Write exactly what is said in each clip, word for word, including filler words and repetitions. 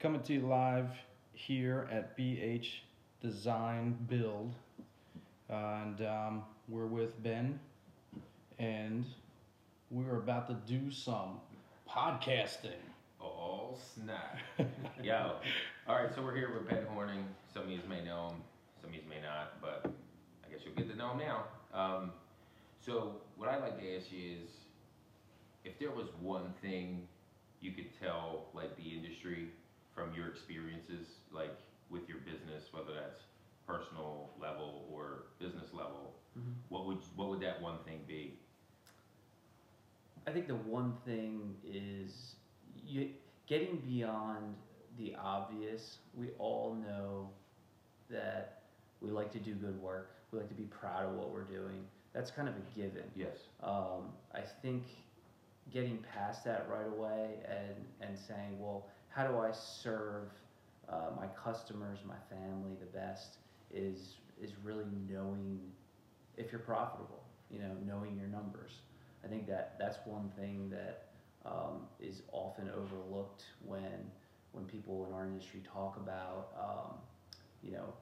Coming to you live here at B H Design Build, uh, and um, we're with Ben, and we're about to do some podcasting. Oh snap! Yo, all right. So we're here with Ben Horning. Some of you may know him, some of you may not, but I guess you'll get to know him now. Um, so what I'd like to ask you is, if there was one thing you could tell, like, the industry from your experiences, like with your business, whether that's personal level or business level, mm-hmm. what would what would that one thing be? I think the one thing is you getting beyond the obvious. We all know that we like to do good work. We like to be proud of what we're doing. That's kind of a given. Yes. Um, I think getting past that right away and, and saying, well, how do I serve uh, my customers, my family the best is is really knowing if you're profitable, you know, knowing your numbers. I think that that's one thing that um, is often overlooked when when people in our industry talk about, um, you know,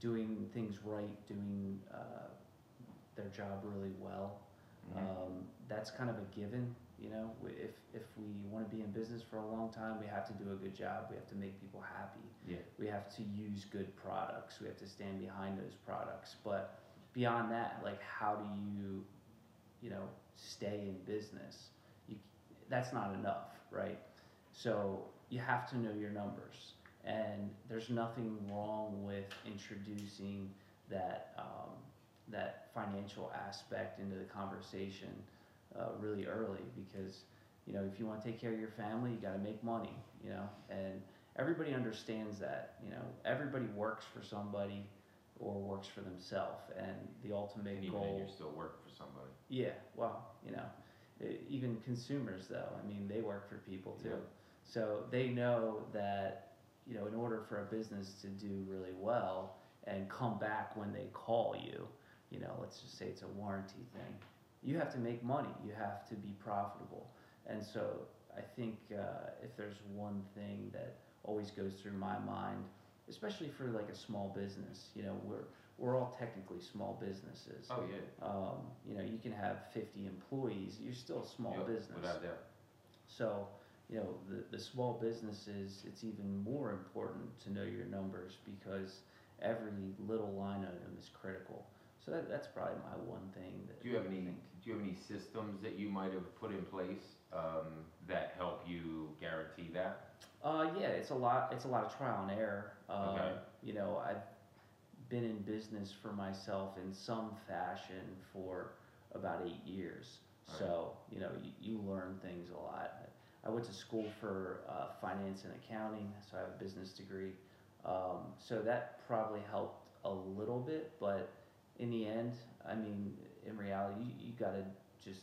doing things right, doing uh, their job really well. Mm-hmm. Um, that's kind of a given. You know, if if we want to be in business for a long time, we have to do a good job. We have to make people happy. Yeah. We have to use good products. We have to stand behind those products. But beyond that, like, how do you, you know, stay in business? You, that's not enough, right? So you have to know your numbers. And there's nothing wrong with introducing that um, that financial aspect into the conversation. Uh, really early, because, you know, if you want to take care of your family, you got to make money, you know, and everybody understands that. You know, everybody works for somebody or works for themselves, and the ultimate and even goal. Even you still work for somebody. Yeah, well, you know, it, even consumers though. I mean, they work for people too, yeah. So they know that, you know, in order for a business to do really well and come back when they call you, you know, let's just say it's a warranty thing. You have to make money. You have to be profitable. And so I think uh, if there's one thing that always goes through my mind, especially for like a small business, you know, we're we're all technically small businesses. Oh yeah. Um, you know, you can have fifty employees. You're still a small yep, business. Without doubt. So, you know, the the small businesses, it's even more important to know your numbers, because every little line item is critical. So that, that's probably my one thing. That do you have any? Think. Do you have any systems that you might have put in place um, that help you guarantee that? Uh, yeah, it's a lot. It's a lot of trial and error. Uh, okay. You know, I've been in business for myself in some fashion for about eight years. Okay. So you know, you, you learn things a lot. I went to school for uh, finance and accounting, so I have a business degree. Um, so that probably helped a little bit, but. In the end, I mean, in reality, you, you got to just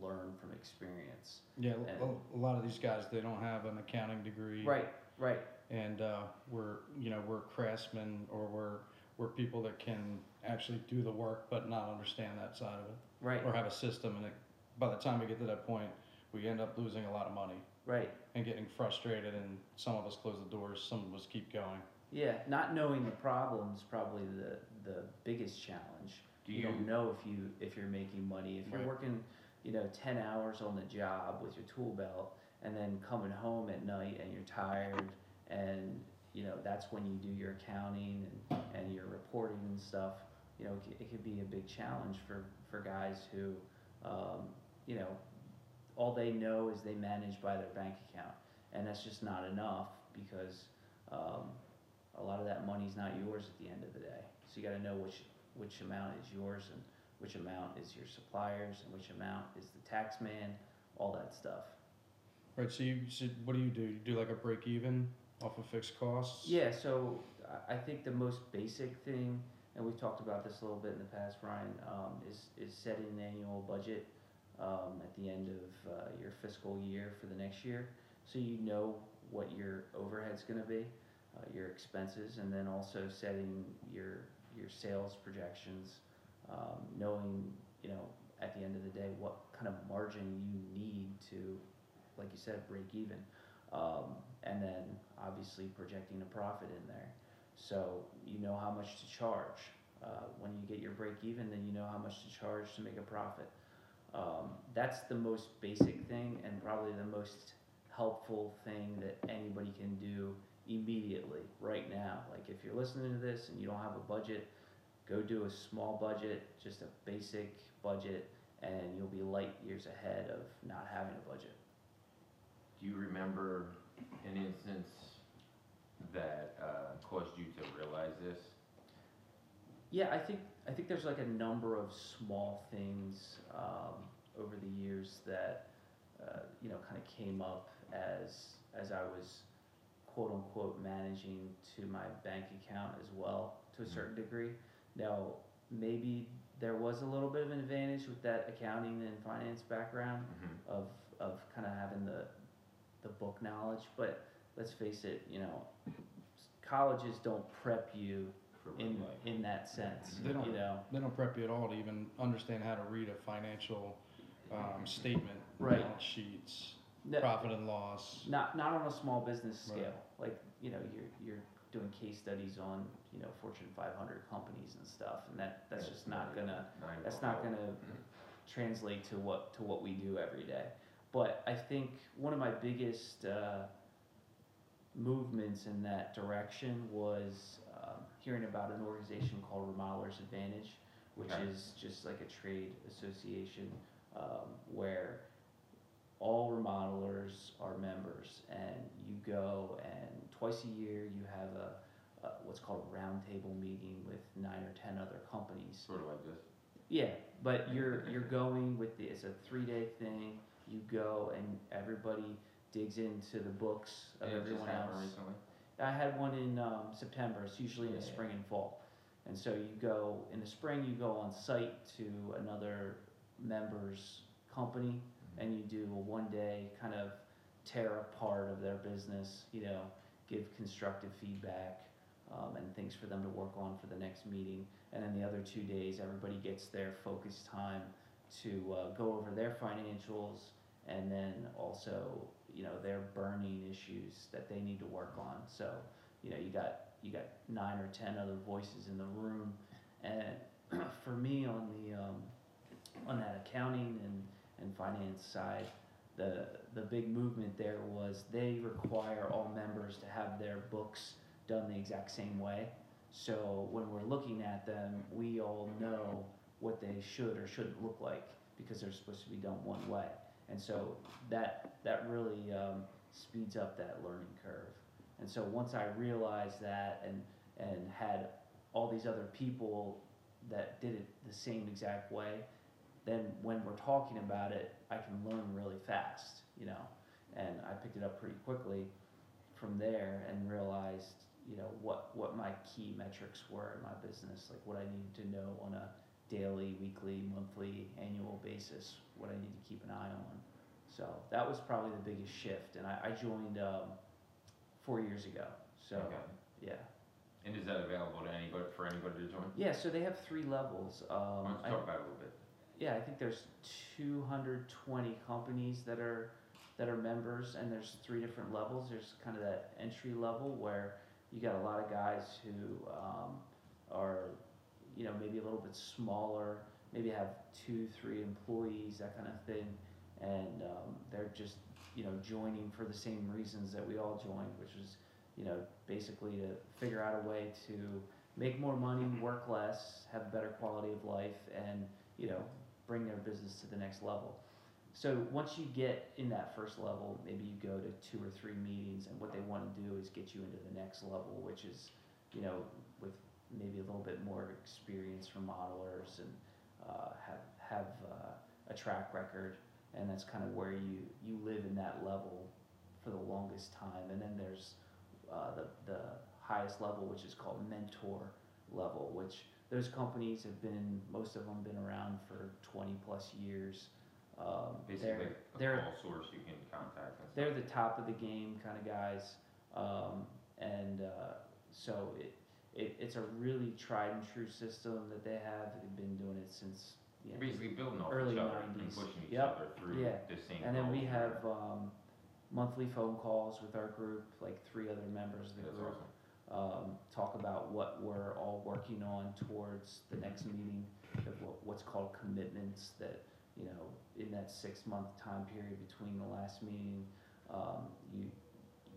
learn from experience. Yeah, and a lot of these guys, they don't have an accounting degree. Right, right. And uh, we're, you know, we're craftsmen, or we're we're people that can actually do the work but not understand that side of it. Right. Or have a system, and it, by the time we get to that point, we end up losing a lot of money. Right. And getting frustrated, and some of us close the doors, some of us keep going. Yeah, not knowing the problem is probably the the biggest challenge. Do you, you don't know if you if you're making money. If you're right. working, you know, ten hours on the job with your tool belt, and then coming home at night and you're tired, and you know that's when you do your accounting and, and your reporting and stuff. You know, it, it could be a big challenge for, for guys who, um, you know, all they know is they manage by their bank account, and that's just not enough, because. Um, A lot of that money's not yours at the end of the day. So you got to know which which amount is yours, and which amount is your suppliers, and which amount is the tax man, all that stuff. Right, so, you, so what do you do? You do like a break even off of fixed costs? Yeah, so I think the most basic thing, and we've talked about this a little bit in the past, Ryan, um, is, is setting an annual budget um, at the end of uh, your fiscal year for the next year, so you know what your overhead's going to be. Uh, your expenses, and then also setting your your sales projections, um, knowing, you know, at the end of the day what kind of margin you need to, like you said, break even, um, and then obviously obviously projecting a profit in there. So you know how much to charge. Uh, when you get your break even, then you know how much to charge to make a profit. Um, that's the most basic thing and probably the most helpful thing that anybody can do immediately, right now. Like if you're listening to this and you don't have a budget, go do a small budget, just a basic budget, and you'll be light years ahead of not having a budget. Do you remember an instance that uh, caused you to realize this? Yeah, I think I think there's like a number of small things um, over the years that uh, you know kind of came up as as I was quote unquote managing to my bank account as well to a certain degree. Now maybe there was a little bit of an advantage with that accounting and finance background mm-hmm. of of kind of having the the book knowledge, but let's face it, you know, colleges don't prep you in in that sense. They don't, you know? They don't prep you at all to even understand how to read a financial um, statement, right. balance sheets, no, profit and loss. Not not on a small business scale. Right. Like, you know, you're you're doing case studies on, you know, Fortune five hundred companies and stuff, and that, that's yeah, just not gonna that's not gonna translate to what to what we do every day. But I think one of my biggest uh, movements in that direction was um, hearing about an organization called Remodelers Advantage, which okay. is just like a trade association um, where all remodelers are members, and you go and twice a year you have a, a what's called a roundtable meeting with nine or ten other companies. Sort of like this. Yeah, but you're you're going with the, it's a three day thing. You go and everybody digs into the books of yeah, everyone else. Recently. I had one in um, September. It's usually yeah, in the yeah. spring and fall, and so you go in the spring. You go on site to another member's company, mm-hmm. and you do a one-day kind of tear apart of their business. You know, give constructive feedback um, and things for them to work on for the next meeting. And then the other two days, everybody gets their focus time to uh, go over their financials. And then also, you know, their burning issues that they need to work on. So, you know, you got you got nine or ten other voices in the room, and for me on the um, on that accounting and, and finance side, the the big movement there was they require all members to have their books done the exact same way. So when we're looking at them, we all know what they should or shouldn't look like because they're supposed to be done one way. And so that that really um, speeds up that learning curve. And so once I realized that and and had all these other people that did it the same exact way, then when we're talking about it, I can learn really fast, you know. And I picked it up pretty quickly from there and realized, you know, what, what my key metrics were in my business, like what I needed to know on a daily, weekly, monthly, annual basis, what I need to keep an eye on. So that was probably the biggest shift. And I, I joined um, four years ago. So, okay. yeah. And is that available to anybody, for anybody to join? Yeah, so they have three levels. Um, Let's talk I, about it a little bit. Yeah, I think there's two hundred twenty companies that are that are members, and there's three different levels. There's kind of that entry level where you got a lot of guys who um, are, you know, maybe a little bit smaller, maybe have two, three employees, that kind of thing. And um, they're just, you know, joining for the same reasons that we all joined, which is, you know, basically to figure out a way to make more money, work less, have a better quality of life, and, you know, bring their business to the next level. So once you get in that first level, maybe you go to two or three meetings, and what they want to do is get you into the next level, which is, you know, with maybe a little bit more experience from modelers and uh, have have uh, a track record, and that's kind of where you, you live in that level for the longest time. And then there's uh, the, the highest level, which is called mentor level, which those companies have been, most of them been around for twenty plus years. Um, Basically, they're, a call source you can contact. They're the top of the game kind of guys. Um, and uh, so it It, it's a really tried and true system that they have. They've been doing it since, you know, basically building off early each other nineties. And pushing each yep. other through yep. the same. And then we have um, monthly phone calls with our group, like three other members of the That's group, awesome. um, talk about what we're all working on towards the next meeting, what's called commitments that, you know, in that six month time period between the last meeting, um, you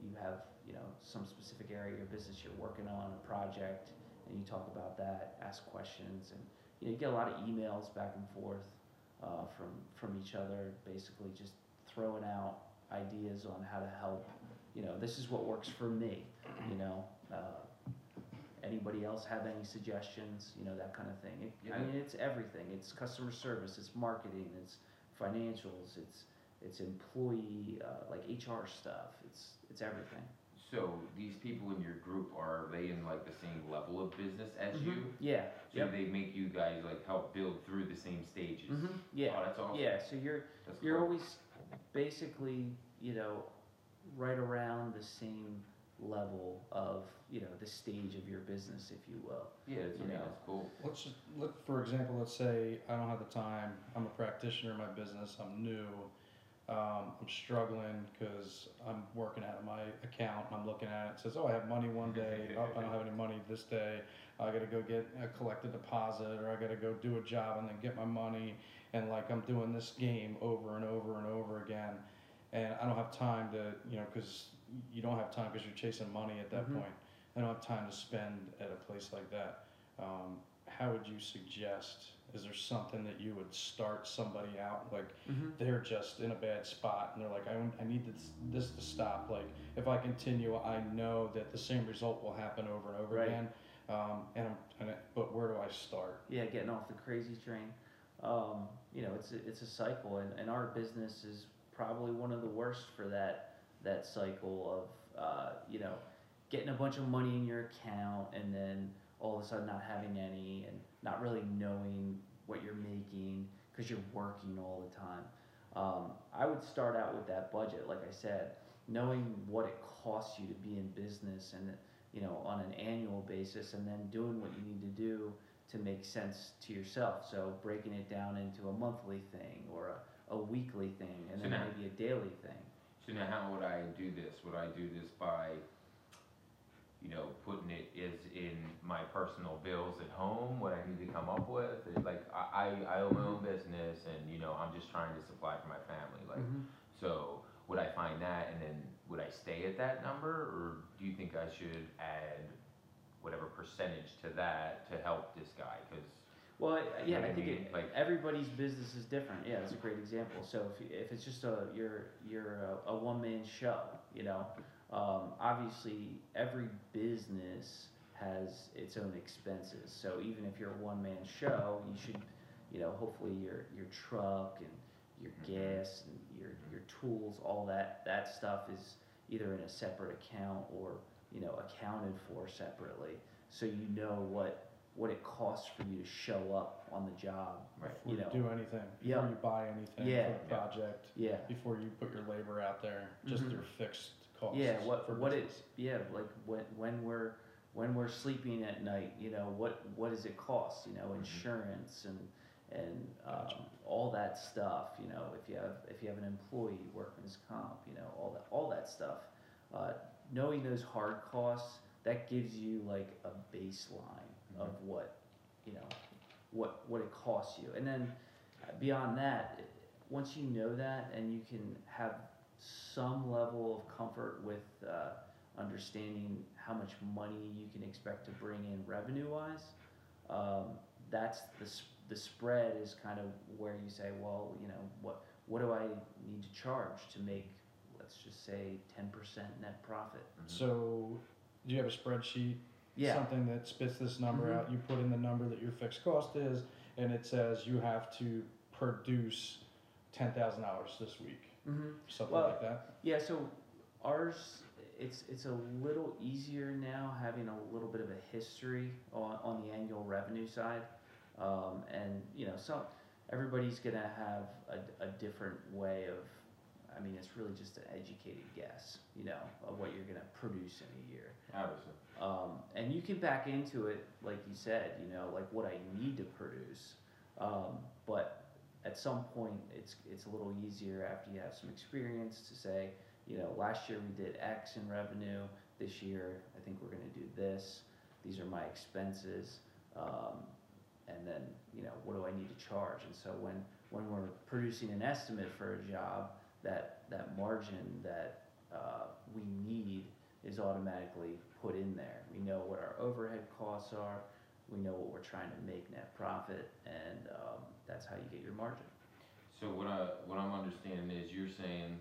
you have, you know, some specific area of your business you're working on, a project, and you talk about that, ask questions, and you know, you get a lot of emails back and forth uh, from from each other, basically just throwing out ideas on how to help. You know, this is what works for me. You know, uh, anybody else have any suggestions? You know, that kind of thing. It, yeah. I mean, it's everything. It's customer service. It's marketing. It's financials. It's it's employee uh, like H R stuff. It's it's everything. So these people in your group, are they in like the same level of business as mm-hmm. you? Yeah. So yep. they make you guys like help build through the same stages. Mm-hmm. Yeah. Oh, that's awesome. Yeah. So you're that's you're cool. always basically, you know, right around the same level of, you know, the stage of your business, if you will. Yeah, that's, you know, that's cool. Let's look, for example, let's say I don't have the time. I'm a practitioner in my business. I'm new. Um, I'm struggling because I'm working out of my account and I'm looking at it. It says, oh, I have money one day. Oh, I don't have any money this day. I got to go get a collected deposit, or I got to go do a job and then get my money. And like, I'm doing this game over and over and over again. And I don't have time to, you know, because you don't have time because you're chasing money at that mm-hmm. point. I don't have time to spend at a place like that. Um, how would you suggest, is there something that you would start somebody out, like mm-hmm. they're just in a bad spot and they're like, I, I need this, this to stop, like if I continue I know that the same result will happen over and over right. again, um, and, and but where do I start? Yeah, getting off the crazy train. Um, you know, it's a, it's a cycle, and, and our business is probably one of the worst for that, that cycle of uh, you know, getting a bunch of money in your account and then all of a sudden not having any and not really knowing what you're making because you're working all the time. Um, I would start out with that budget, like I said, knowing what it costs you to be in business and, you know, on an annual basis, and then doing what you need to do to make sense to yourself. So breaking it down into a monthly thing or a, a weekly thing, and so then now, maybe a daily thing. So now how would I do this? Would I do this by... you know, putting it is in my personal bills at home, what I need to come up with. It, like, I, I own my own business, and, you know, I'm just trying to supply for my family. Like, mm-hmm. so would I find that, and then would I stay at that number, or do you think I should add whatever percentage to that to help this guy? Cause, well, I, yeah, I, I think mean, it, like, everybody's business is different. Yeah, that's a great example. So if, if it's just a, you're, you're a, a one-man show, you know, Um, obviously, every business has its own expenses. So even if you're a one-man show, you should, you know, hopefully your your truck and your gas and your your tools, all that that stuff is either in a separate account or, you know, accounted for separately. So you know what what it costs for you to show up on the job. Right. Before you, you know, do anything, before yeah. you buy anything yeah. for the project, yeah. before you put your labor out there, just mm-hmm. your fixed. Yeah, what for what it's yeah, like when when we're when we're sleeping at night, you know, what what does it cost? You know, mm-hmm. insurance and and um, gotcha. all that stuff. You know, if you have if you have an employee, workman's comp, you know, all that all that stuff. Uh, knowing those hard costs, that gives you like a baseline mm-hmm. of what, you know, what what it costs you, and then beyond that, once you know that, and you can have some level of comfort with uh, understanding how much money you can expect to bring in revenue-wise. Um, that's the sp- the spread is kind of where you say, well, you know, what what do I need to charge to make, let's just say, ten percent net profit. Mm-hmm. So, do you have a spreadsheet? Yeah. Something that spits this number mm-hmm. out. You put in the number that your fixed cost is, and it says you have to produce ten thousand dollars this week. Mm-hmm. Something well, like that. Yeah, so ours, it's it's a little easier now, having a little bit of a history on, on the annual revenue side, um, and you know, so everybody's gonna have a, a different way of. I mean, it's really just an educated guess, you know, of what you're gonna produce in a year. Obviously. Um, and you can back into it, like you said, you know, like what I need to produce, um, but. At some point, it's it's a little easier after you have some experience to say, you know, last year we did X in revenue. This year, I think we're going to do this. These are my expenses. Um, and then, you know, what do I need to charge? And so when, when we're producing an estimate for a job, that, that margin that uh, we need is automatically put in there. We know what our overhead costs are. We know what we're trying to make net profit, and um, that's how you get your margin. So what I what I'm understanding is you're saying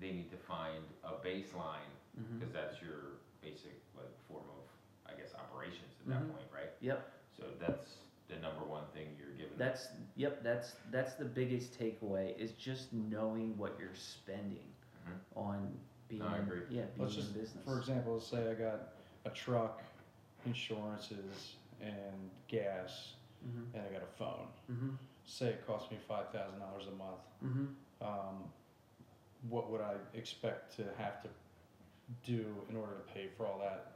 they need to find a baseline, because mm-hmm. that's your basic like form of, I guess, operations at mm-hmm. that point, right? Yep. So that's the number one thing you're giving. That's them. Yep. That's that's the biggest takeaway, is just knowing what you're spending mm-hmm. on being. No, I agree. Yeah, being let's in just, business. For example, let's say I got a truck, insurances, and gas, mm-hmm. and I got a phone. Mm-hmm. Say it cost me five thousand dollars a month. Mm-hmm. Um, what would I expect to have to do in order to pay for all that?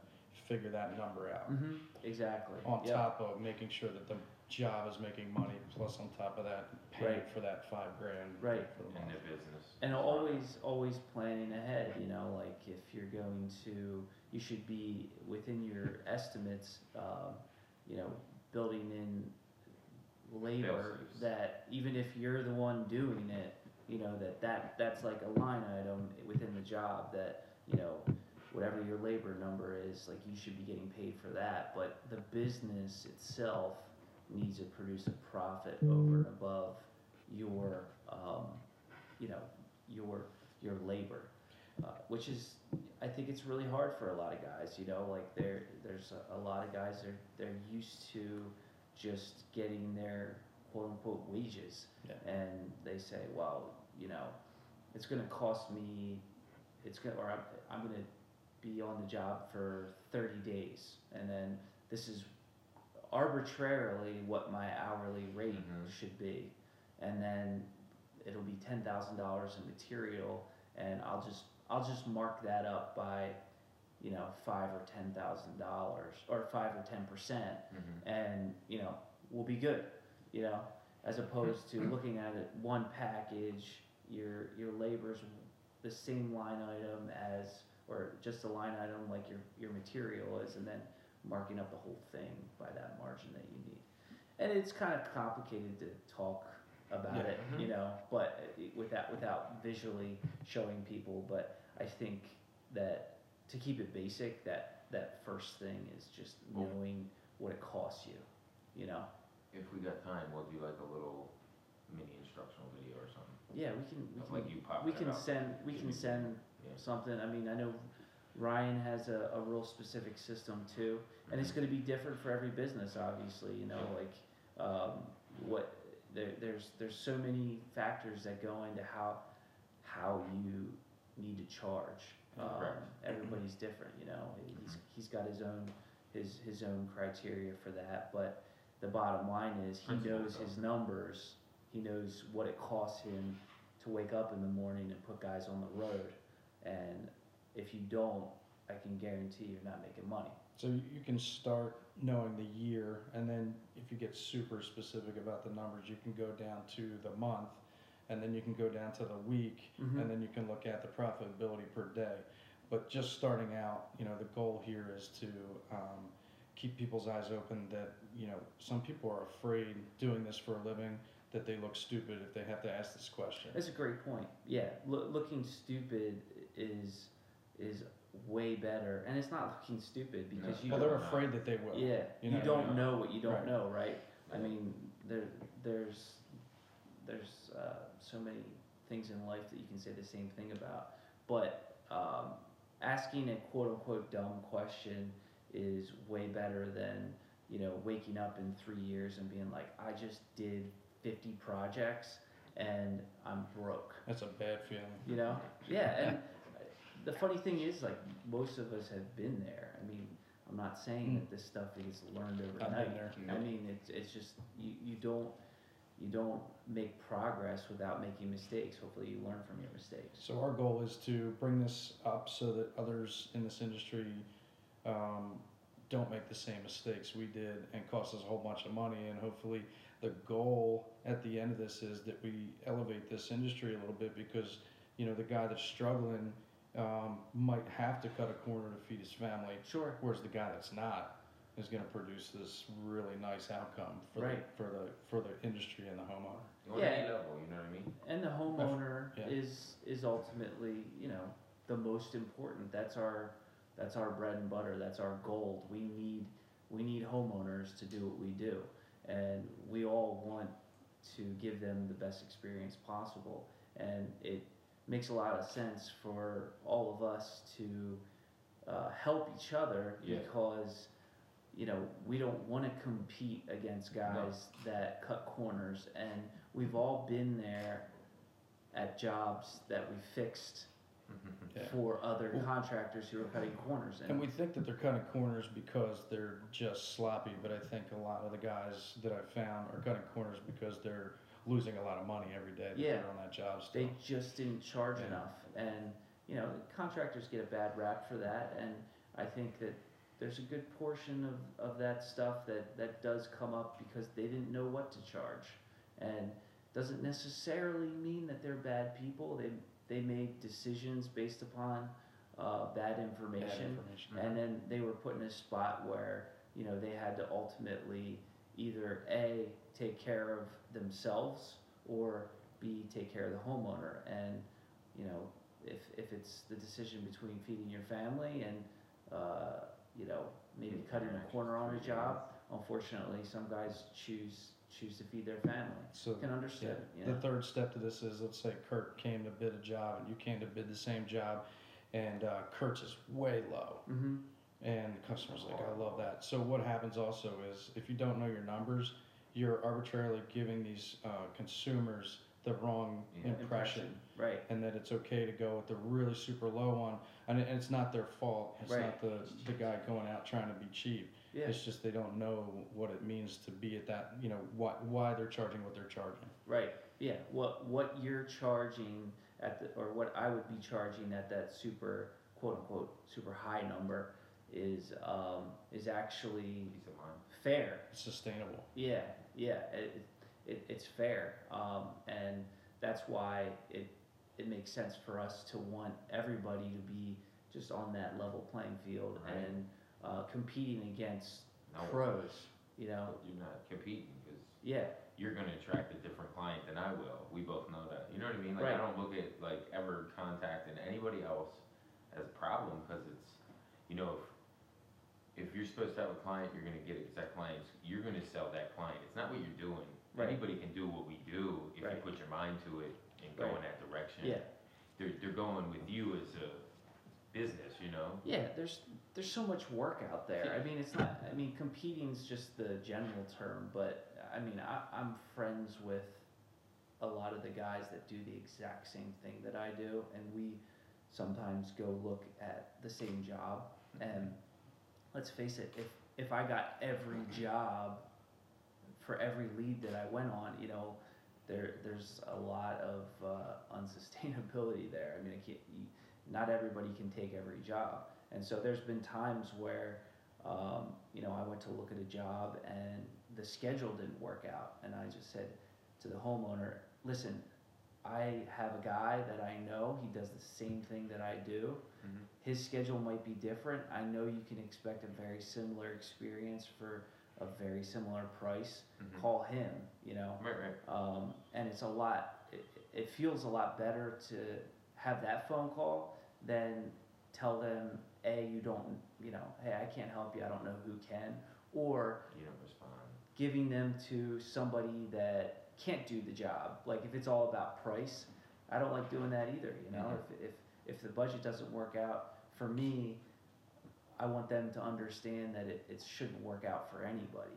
Figure that number out. Mm-hmm. Exactly. On yep. top of making sure that the job is making money, plus on top of that, paying right. for that five grand. Right. For the month. And their business. And always, always planning ahead. You know, like if you're going to, you should be within your estimates. Um, you know, building in labor that even if you're the one doing it, you know, that, that that's like a line item within the job that, you know, whatever your labor number is, like you should be getting paid for that. But the business itself needs to produce a profit over and above your, um, you know, your your labor, uh, which is, I think it's really hard for a lot of guys. You know, like there there's a, a lot of guys they're they're used to just getting their quote-unquote wages, yeah. and they say, well, you know, it's going to cost me, it's going or I'm, I'm going to be on the job for thirty days, and then this is arbitrarily what my hourly rate mm-hmm. should be, and then it'll be ten thousand dollars in material, and I'll just I'll just mark that up by, you know, five or ten thousand dollars, or five or ten percent, mm-hmm. and you know we'll be good. You know, as opposed to looking at it one package, your your labor's the same line item as, or just a line item like your your material is, and then marking up the whole thing by that margin that you need. And it's kind of complicated to talk about yeah. it, mm-hmm. you know, but without without visually showing people. But I think that, to keep it basic, that that first thing is just knowing what it costs you, you know? If we got time, we'll do like a little mini instructional video or something. Yeah, we can. We can like you pop we can send. We can send yeah. something. I mean, I know Ryan has a, a real specific system too, and mm-hmm. it's going to be different for every business, obviously. You know, like um, what there, there's there's so many factors that go into how how you need to charge. Um, everybody's different, you know. He's he's got his own his his own criteria for that, but the bottom line is he knows his numbers. He knows what it costs him to wake up in the morning and put guys on the road. And if you don't, I can guarantee you're not making money. So you can start knowing the year, and then if you get super specific about the numbers, you can go down to the month. And then you can go down to the week, mm-hmm. and then you can look at the profitability per day. But just starting out, you know, the goal here is to um, keep people's eyes open that, you know, some people are afraid doing this for a living that they look stupid if they have to ask this question. That's a great point. Yeah, L- looking stupid is is way better, and it's not looking stupid because no. you. Well, they're afraid that they will. Yeah, you, know, you don't you know. know what you don't right. know, right? Yeah. I mean, there there's. There's uh, so many things in life that you can say the same thing about, but um, asking a quote-unquote dumb question is way better than, you know, waking up in three years and being like, I just did fifty projects and I'm broke. That's a bad feeling. You know? Yeah, and the funny thing is, like, most of us have been there. I mean, I'm not saying that this stuff is learned overnight. I mean, it's it's just, you, you don't... You don't make progress without making mistakes. Hopefully you learn from your mistakes. So our goal is to bring this up so that others in this industry um, don't make the same mistakes we did and cost us a whole bunch of money. And hopefully the goal at the end of this is that we elevate this industry a little bit, because you know, the guy that's struggling um, might have to cut a corner to feed his family. Sure. Whereas the guy that's not is going to produce this really nice outcome for right. the, for the for the industry and the homeowner. On yeah. any level, you know what I mean? And the homeowner yeah. is is ultimately, you know, the most important. That's our that's our bread and butter. That's our gold. We need we need homeowners to do what we do. And we all want to give them the best experience possible. And it makes a lot of sense for all of us to uh, help each other yeah. because, you know, we don't want to compete against guys no. that cut corners. And we've all been there at jobs that we fixed yeah. for other well, contractors who are cutting corners. And, and we think that they're cutting corners because they're just sloppy, but I think a lot of the guys that I've found are cutting corners because they're losing a lot of money every day that yeah. they're on that job still. They just didn't charge yeah. enough. And, you know, contractors get a bad rap for that. And I think that there's a good portion of, of that stuff that, that does come up because they didn't know what to charge. And doesn't necessarily mean that they're bad people. They they made decisions based upon uh, bad information. Bad information. And then they were put in a spot where, you know, they had to ultimately either A, take care of themselves, or B, take care of the homeowner. And, you know, if if it's the decision between feeding your family and, uh, you know, maybe cutting a corner on a job, unfortunately, some guys choose choose to feed their family. So you can understand. Yeah, you know? The third step to this is, let's say Kurt came to bid a job and you came to bid the same job, and uh, Kurt's is way low. Mm-hmm. And the customer's like, I love that. So what happens also is, if you don't know your numbers, you're arbitrarily giving these uh, consumers the wrong yeah. impression. impression. Right. And that it's okay to go with the really super low one. And it's not their fault. It's right. not the, the guy going out trying to be cheap. Yeah. It's just they don't know what it means to be at that, you know, why, why they're charging what they're charging. Right. Yeah. What, what you're charging at the, or what I would be charging at that super, quote unquote, super high number is um, is actually fair. It's sustainable. Yeah, yeah, it, it, it's fair. Um, and that's why it it makes sense for us to want everybody to be just on that level playing field right. and uh, competing against no, pros, you know. You're not competing because yeah. you're going to attract a different client than I will. We both know that. You know what I mean? Like right. I don't look at like ever contacting anybody else as a problem because it's, you know, if if you're supposed to have a client, you're going to get it because that client, you're going to sell that client. It's not what you're doing. Right. Anybody can do what we do if right. you put your mind to it and go right. in that direction. Yeah. They're, they're going with you as a business, you know? Yeah, there's there's so much work out there. I mean, it's not, I mean, competing's just the general term, but I mean, I, I'm friends with a lot of the guys that do the exact same thing that I do, and we sometimes go look at the same job. And let's face it, if if I got every job for every lead that I went on, you know, there there's a lot of uh, unsustainability there. I mean, I can't, you, not everybody can take every job. And so there's been times where, um, you know, I went to look at a job and the schedule didn't work out. And I just said to the homeowner, listen, I have a guy that I know, he does the same thing that I do. Mm-hmm. His schedule might be different. I know you can expect a very similar experience for a very similar price. Mm-hmm. Call him, you know. Right, right. Um, and it's a lot, it, it feels a lot better to have that phone call than tell them, A, you don't, you know, hey, I can't help you, I don't know who can. Or you don't respond. Giving them to somebody that can't do the job. Like if it's all about price, I don't like doing that either, you know. Mm-hmm. if, if if the budget doesn't work out for me, I want them to understand that it, it shouldn't work out for anybody,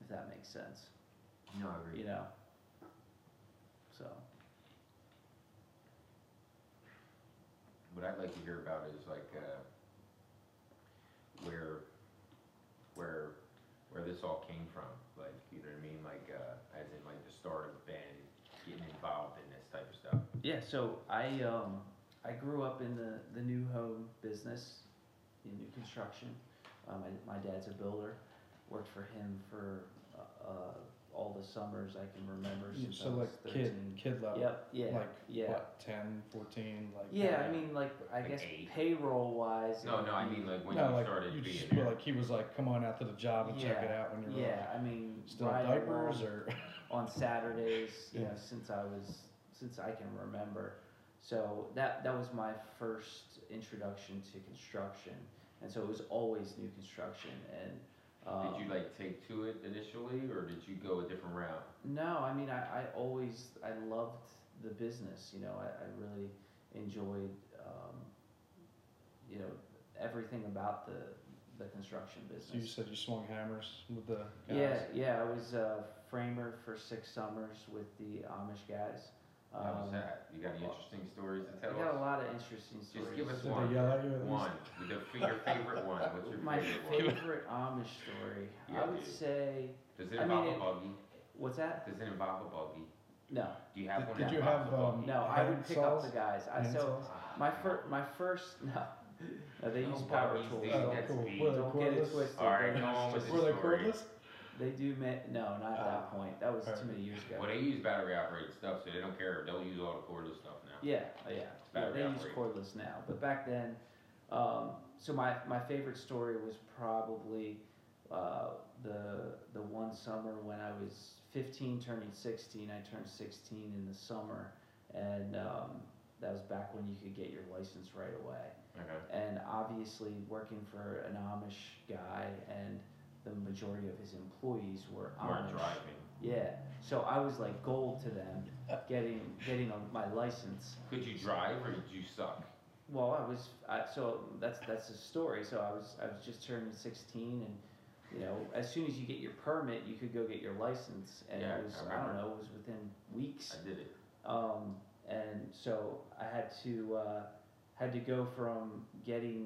if that makes sense. No, I agree. You know, so what I'd like to hear about is like uh, where where where this all came from, like, you know what I mean? Like, uh, as in, like, the start of Ben getting involved in this type of stuff. Yeah, so I um, I grew up in the, the new home business, in new construction. Um, I, my dad's a builder, worked for him for uh, uh, all the summers I can remember. Since so I was like thirteen. kid kid level. Yep. Yeah. Like yeah. what, ten, fourteen like. Yeah, yeah. I mean, like I like guess eight. payroll wise. No, no, I mean like when no, you like started you being just, here. Like he was like, come on out to the job and yeah. check it out when you're. Yeah, like, I mean, still diapers or on Saturdays. You yeah. know, since I was since I can remember. So that that was my first introduction to construction, and so it was always new construction. And um, did you like take to it initially, or did you go a different route? No, I mean I, I always I loved the business. You know, I, I really enjoyed um, you know everything about the the construction business. So you said you swung hammers with the guys? Yeah, yeah. I was a framer for six summers with the Amish guys. How was that? You got any interesting stories to tell us? I got a lot of interesting stories. Just give us Did one. One. Your favorite one. What's your My favorite, favorite one? Amish story. Yeah, I would dude. say... Does it involve I mean, a buggy? What's that? Does it involve a buggy? No. Do you have did, one did that you involves have, a buggy? Um, no, I would pick saws? up the guys. I, so ah, my, fir- my first... No. no they no use power tools. Oh, cool. Were they Don't cordless? Get it twisted. All right, no one was Were they cordless? They do, ma- no, not at uh, that point. That was too many years ago. Well, they use battery-operated stuff, so they don't care. They'll use all the cordless stuff now. Yeah, yeah. yeah they operated. use cordless now. But back then, um, so my, my favorite story was probably uh, the the one summer when I was fifteen, turning sixteen. I turned sixteen in the summer, and um, that was back when you could get your license right away. Okay. And obviously, working for an Amish guy and... the majority of his employees were Amish. driving. Yeah, so I was like gold to them, getting getting on my license. Could you drive or did you suck? Well, I was. I, so that's that's the story. So I was I was just turning sixteen, and you know, as soon as you get your permit, you could go get your license, and yeah, it was I, I don't know, it was within weeks. I did it. Um, and so I had to uh, had to go from getting.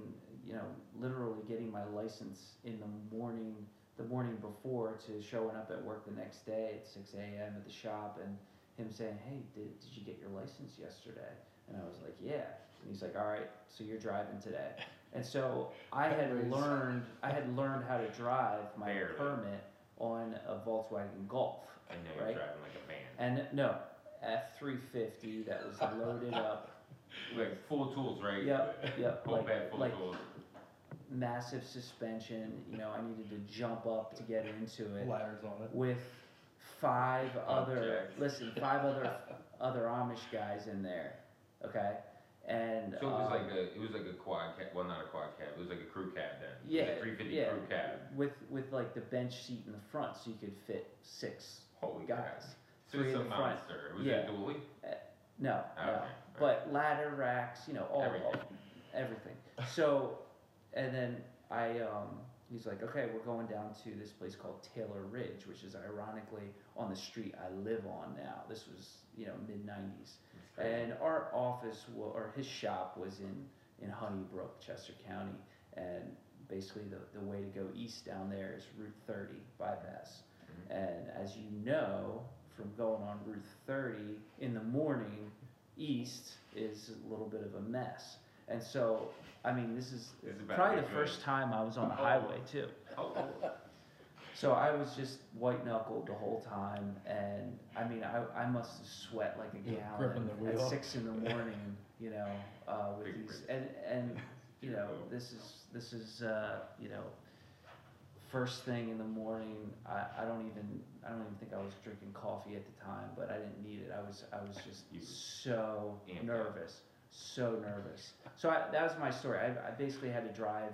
you know, literally getting my license in the morning, the morning before to showing up at work the next day at six a.m. at the shop and him saying, hey, did, did you get your license yesterday? And I was like, yeah. And he's like, all right, so you're driving today. And so I had learned, I had learned how to drive my Barely. permit on a Volkswagen Golf. I know right? you're driving like a van. And no, F three fifty that was loaded up. Like full tools, right? Yep, yep. Whole like, bag full like tools. Massive suspension. You know, I needed to jump up to get into it. Ladders on it. With five other, oh, listen, five other other Amish guys in there. Okay, and so it was um, like a, it was like a quad cab. Well, not a quad cab. It was like a crew cab then. Yeah, it was a three fifty yeah, crew cab. With with like the bench seat in the front, so you could fit six Holy guys. God. So three it's in a the monster. Front. Was yeah. it a dually? Uh, no. Okay. No. But ladder racks, you know, all everything. All, everything. So, and then I, um, he's like, okay, we're going down to this place called Taylor Ridge, which is ironically on the street I live on now. This was, you know, mid nineties. And our office, w- or his shop was in, in Honeybrook, Chester County. And basically the, the way to go east down there is Route thirty bypass. Mm-hmm. And as you know, from going on Route thirty in the morning... east is a little bit of a mess. And so, I mean, this is probably the first time I was on the highway, too. Oh. So I was just white-knuckled the whole time, and, I mean, I, I must have sweat like a gallon at six in the morning, you know, uh, with these, and, and, you know, this is, this is, uh, you know, first thing in the morning, I, I don't even I don't even think I was drinking coffee at the time, but I didn't need it. I was I was just you so nervous, so nervous. So I, that was my story. I, I basically had to drive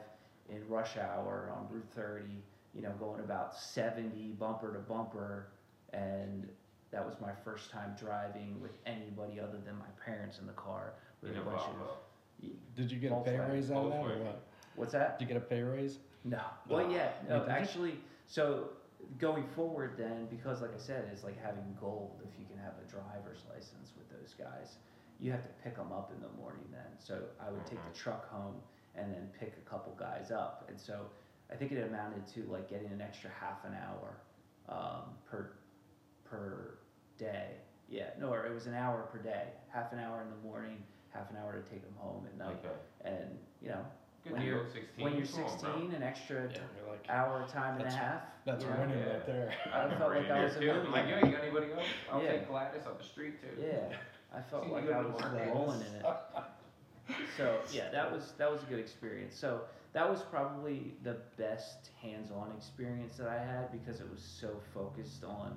in rush hour on Route thirty, you know, going about seventy bumper to bumper, and that was my first time driving with anybody other than my parents in the car with a bunch of. Did you get a pay raise out of that? Or what? What's that? Did you get a pay raise? No. Well, yeah. No, actually, so going forward then, because like I said, it's like having gold. If you can have a driver's license with those guys, you have to pick them up in the morning then. So I would take the truck home and then pick a couple guys up. And so I think it amounted to like getting an extra half an hour um, per per day. Yeah. No, or it was an hour per day. Half an hour in the morning, half an hour to take them home at night. Okay. And, you know... Good when, you're, when you're sixteen, on, an extra yeah, like, hour, time that's, and a half. That's yeah. winning yeah. right there. I, I felt like I was too. I'm like, yo, you got anybody else? I'll yeah. take Gladys off the street too. Yeah, I felt See, like I was rolling in it. So yeah, that was that was a good experience. So that was probably the best hands-on experience that I had because it was so focused on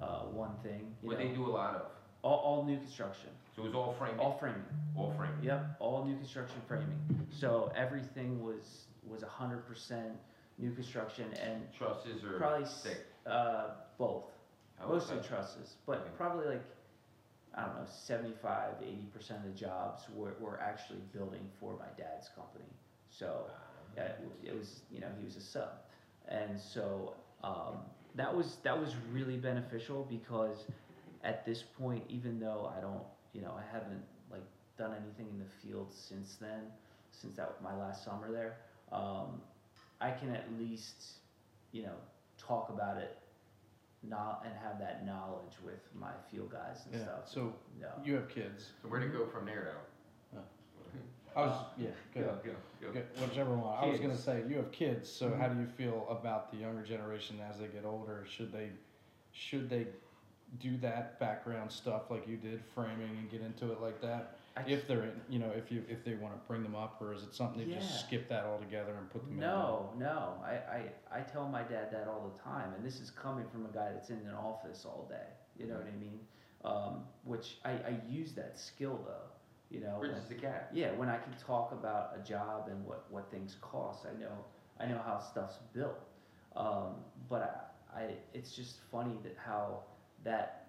uh, one thing. What they do a lot of? All, all new construction. So it was all framing. All framing. All framing. Yep, all new construction framing. So everything was was a hundred percent new construction and trusses or probably thick. Uh, both. Oh, mostly okay. trusses, but okay. probably like. I don't know, seventy-five, eighty percent of the jobs were, were actually building for my dad's company. So yeah, it was, you know, he was a sub. And so um, that was that was really beneficial because at this point, even though I don't, you know, I haven't like done anything in the field since then, since that my last summer there, um, I can at least, you know, talk about it. Not and have that knowledge with my field guys and yeah. stuff. So no. you have kids. So where to go from there though? Oh. I was yeah. Go go, go, go. go whichever one. Kids. I was gonna say you have kids. So mm-hmm. how do you feel about the younger generation as they get older? Should they, should they, do that background stuff like you did, framing and get into it like that? I if they're in, you know, if you if they want to bring them up, or is it something you yeah. just skip that altogether and put them no, in? No, no. I, I, I tell my dad that all the time, and this is coming from a guy that's in an office all day. You know what I mean? Um, which I, I use that skill though. You know, bridges the gap. Yeah, when I can talk about a job and what, what things cost, I know I know how stuff's built. Um, but I, I it's just funny that how that.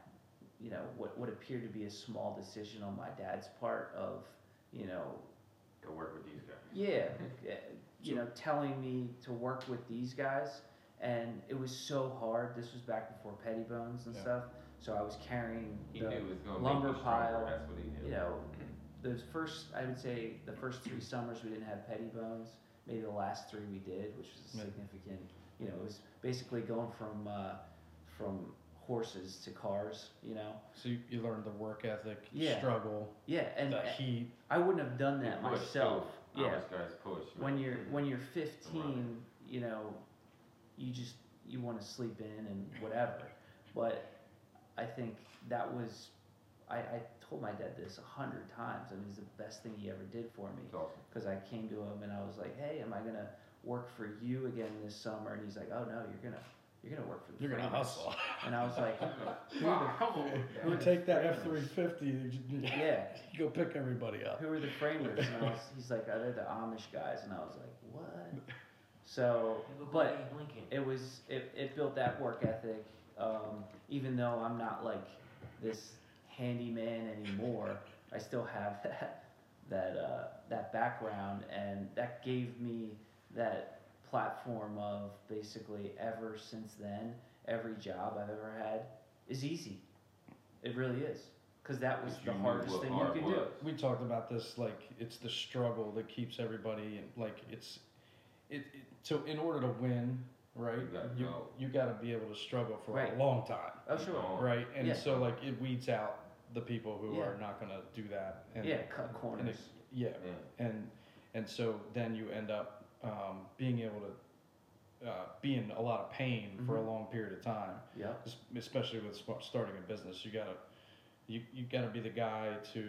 You know, what what appeared to be a small decision on my dad's part of, you know... Go work with these guys. Yeah. You know, telling me to work with these guys. And it was so hard. This was back before Pettibones and yeah. stuff. So I was carrying he the knew was gonna lumber make pile. That's what he knew. You know, the first, I would say, the first three summers we didn't have Pettibones. Maybe the last three we did, which was a significant... You know, it was basically going from uh, from... horses to cars, you know. So you, you learned the work ethic, yeah. struggle, yeah, and the heat. I wouldn't have done that push, myself. Push. Yeah, guys push. Right? When you're when you're fifteen, you know, you just you want to sleep in and whatever. But I think that was I, I told my dad this a hundred times. I mean, it's the best thing he ever did for me because awesome. I came to him and I was like, "Hey, am I gonna work for you again this summer?" And he's like, "Oh no, you're gonna." You're going to work for the You're going to hustle. And I was like, who would take that F three fifty? Yeah. Go pick everybody up. Who are the framers? And I was, he's like, oh, they're the Amish guys. And I was like, what? So, but it was, it, it built that work ethic. Um, even though I'm not like this handyman anymore, I still have that, that, uh, that background. And that gave me that platform of basically ever since then, every job I've ever had is easy. It really is. Because that was the hardest thing you could do. We talked about this, like, it's the struggle that keeps everybody, and like, it's, it, it so in order to win, right, you, you, you got to be able to struggle for right. a long time. Oh, sure. Right? And yeah. so, like, it weeds out the people who yeah. are not going to do that. And, yeah, cut corners. And it, yeah. yeah. And, and so then you end up Um, being able to uh, be in a lot of pain mm-hmm. for a long period of time, yeah. Especially with starting a business, you gotta you, you gotta be the guy to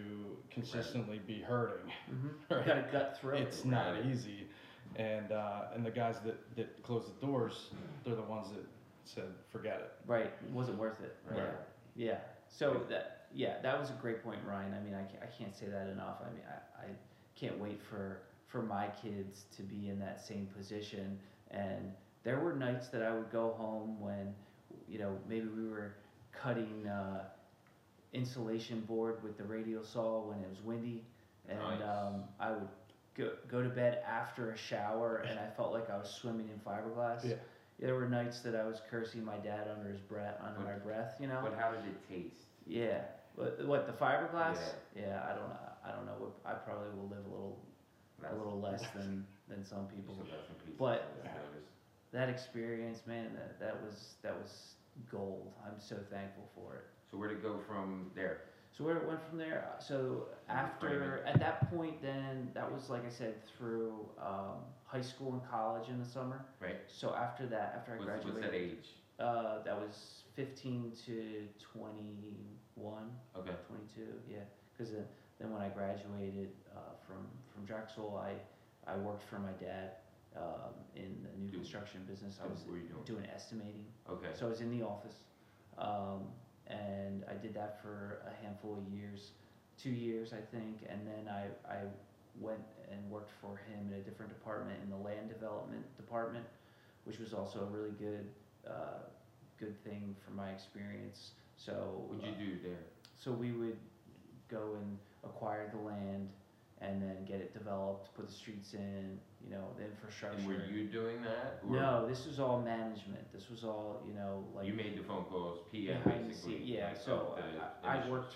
consistently right. be hurting. Mm-hmm. Right? You gotta cut through. It's right. not easy, and uh, and the guys that, that close the doors, they're the ones that said forget it. Right, it wasn't worth it. Right. right. Yeah. So that yeah, that was a great point, Ryan. I mean, I can't, I can't say that enough. I mean, I, I can't wait for. for my kids to be in that same position. And there were nights that I would go home when, you know, maybe we were cutting uh, insulation board with the radial saw when it was windy. And nice. um, I would go, go to bed after a shower and I felt like I was swimming in fiberglass. Yeah. There were nights that I was cursing my dad under his breath, under but, my breath, you know. But how did it taste? Yeah. What, what the fiberglass? Yeah. yeah, I don't know. I don't know. What, I probably will live a little... a little less than, than some people, but that experience, man, that, that was that was gold. I'm so thankful for it. So where'd it go from there? So where it went from there, so after, at that point then, that was, like I said, through um, high school and college in the summer. Right. So after that, after I what's, graduated. What's that age? Uh, that was fifteen to twenty-one. Okay. twenty-two, yeah. Because then, then when I graduated uh, from, from Drexel, I, I worked for my dad um, in the new Dude. construction business. I was doing? doing estimating. Okay. So I was in the office. Um, And I did that for a handful of years, two years, I think. And then I, I went and worked for him in a different department, in the land development department, which was also a really good uh, good thing for my experience. So what did you do there? So we would go and acquire the land and then get it developed, put the streets in, you know, the infrastructure. And were you doing that? Or? No, this was all management. This was all, you know, like... You made the phone calls, P M, yeah, basically. Yeah, like so I, I worked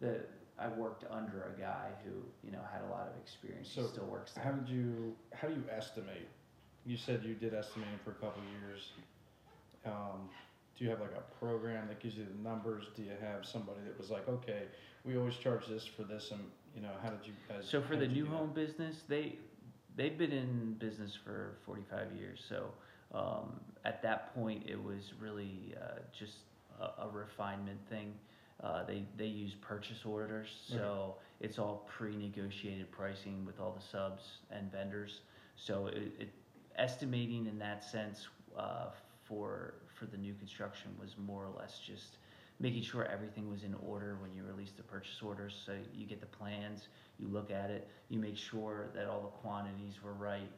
the I worked under a guy who, you know, had a lot of experience. So he still works there. How did you, how do you estimate? You said you did estimating for a couple of years. Um, do you have, like, a program that gives you the numbers? Do you have somebody that was like, okay, we always charge this for this and... You know, how did you guys... So for the new home business, they, they've been in business for forty-five years. So um, at that point, it was really uh, just a, a refinement thing. Uh, they, they use purchase orders. So okay. It's all pre-negotiated pricing with all the subs and vendors. So it, it, estimating in that sense uh, for, for the new construction was more or less just... making sure everything was in order when you release the purchase orders. So you get the plans, you look at it, you make sure that all the quantities were right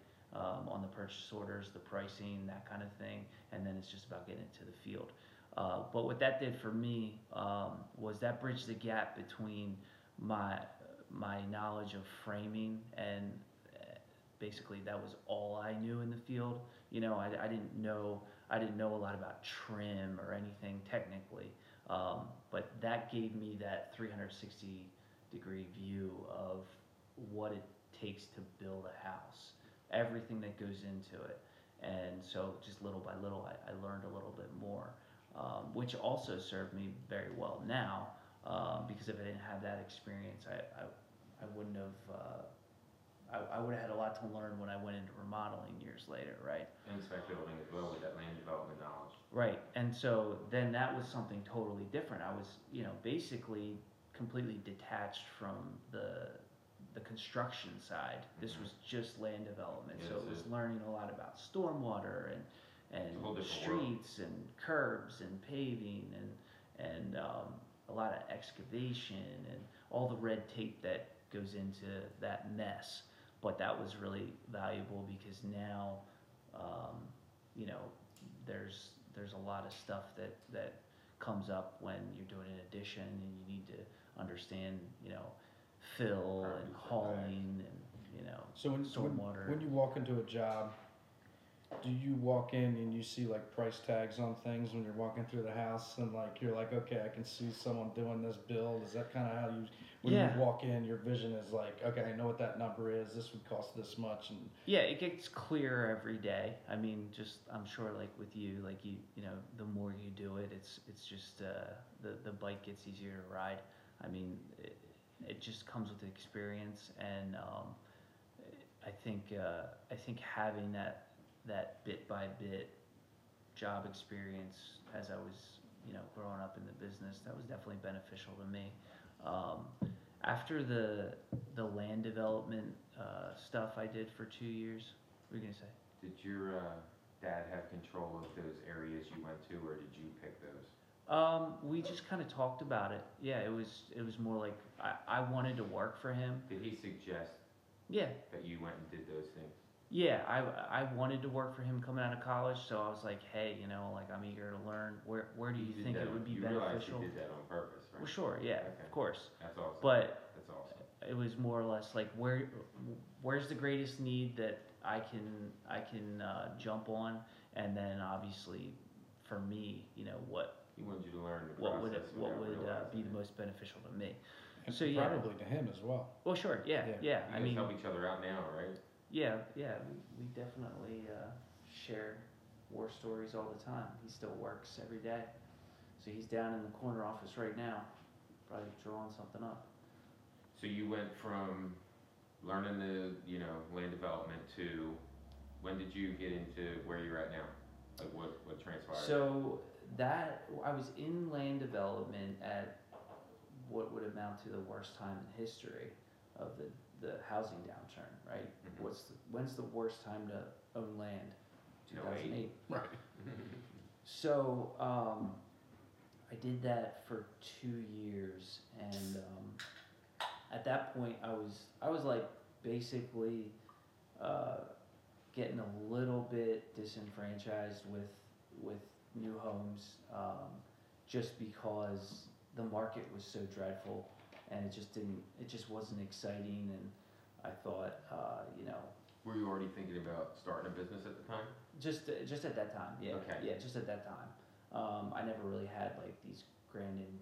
um, on the purchase orders, the pricing, that kind of thing, and then it's just about getting it to the field. Uh, but what that did for me um, was that bridged the gap between my my knowledge of framing and basically that was all I knew in the field. You know, I, I didn't know I didn't know a lot about trim or anything technically. Um, but that gave me that three hundred sixty degree view of what it takes to build a house, everything that goes into it. And so just little by little, I, I learned a little bit more, um, which also served me very well now, um, because if I didn't have that experience, I, I, I wouldn't have, uh, I, I would have had a lot to learn when I went into remodeling years later, right? And spec building as well with that land development knowledge. Right, and so then that was something totally different. I was, you know, basically completely detached from the the construction side. Mm-hmm. This was just land development, yeah, so it was it. learning a lot about stormwater and and streets world. and curbs and paving and and um, a lot of excavation and all the red tape that goes into that mess. But that was really valuable because now, um, you know, there's There's a lot of stuff that, that comes up when you're doing an addition and you need to understand, you know, fill and hauling and, you know, so when, stormwater. When, when you walk into a job, do you walk in and you see, like, price tags on things when you're walking through the house and, like, you're like, okay, I can see someone doing this build? Is that kind of how you, when yeah. you walk in, your vision is like, okay, I know what that number is. This would cost this much. And yeah, it gets clearer every day. I mean, just, I'm sure, like, with you, like, you you know, the more you do it, it's it's just, uh, the, the bike gets easier to ride. I mean, it, it just comes with experience. And um, I think uh, I think having that, that bit by bit job experience as I was, you know, growing up in the business, that was definitely beneficial to me. Um, after the the land development uh, stuff I did for two years, what were you gonna say? Did your uh, dad have control of those areas you went to, or did you pick those? Um, we just kind of talked about it. Yeah, it was it was more like I, I wanted to work for him. Did he suggest? Yeah. That you went and did those things. Yeah, I, I wanted to work for him coming out of college, so I was like, hey, you know, like, I'm eager to learn. Where where do you, you think it would be you beneficial? You did that on purpose, right? Well, sure, yeah, okay. Of course. That's awesome. But That's awesome. It was more or less like, where where's the greatest need that I can I can uh, jump on, and then obviously for me, you know, what he wanted you to learn the what would what would uh, be the most beneficial to me. And so probably yeah. to him as well. Well, sure, yeah, yeah. yeah. You guys I mean, help each other out now, right? Yeah, yeah, we, we definitely uh, share war stories all the time. He still works every day. So he's down in the corner office right now, probably drawing something up. So you went from learning the, you know, land development to when did you get into where you're at now? Like what, what transpired? So that, I was in land development at what would amount to the worst time in history of the, the housing downturn, right? Mm-hmm. What's the, when's the worst time to own land? two thousand eight. Right. So um, I did that for two years, and um, at that point I was I was like basically uh, getting a little bit disenfranchised with with new homes, um, just because the market was so dreadful, and it just didn't it just wasn't exciting, and I thought uh, you know. Were you already thinking about starting a business at the time? Just just at that time, yeah. Okay. Yeah, just at that time. Um, I never really had like these grand, in,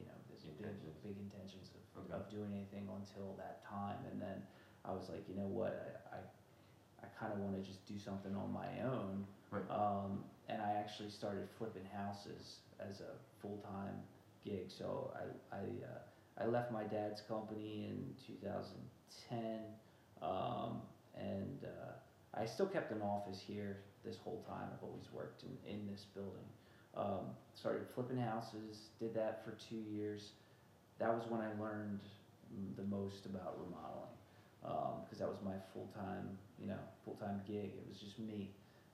you know, this intentions. big big intentions of, okay. of doing anything until that time. And then I was like, you know what, I I, I kind of want to just do something on my own. Right. Um, and I actually started flipping houses as a full time gig. So I I uh, I left my dad's company in two thousand ten. Um, and uh, I still kept an office here this whole time. I've always worked in, in this building. Um, started flipping houses, did that for two years. That was when I learned the most about remodeling, because um, that was my full-time, you know, full-time gig. It was just me,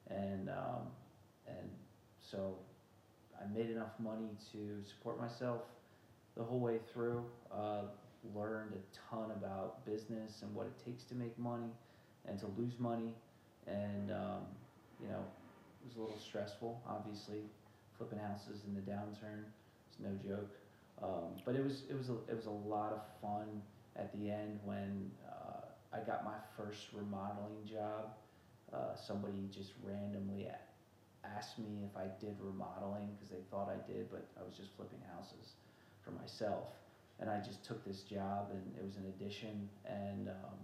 and um, and so I made enough money to support myself the whole way through. Uh, learned a ton about business and what it takes to make money and to lose money, and um, you know, it was a little stressful, obviously. Flipping houses in the downturn, it's no joke. Um, but it was it was a, it was a lot of fun at the end when uh, I got my first remodeling job. Uh, somebody just randomly asked me if I did remodeling because they thought I did, but I was just flipping houses for myself. And I just took this job, and it was an addition, and um,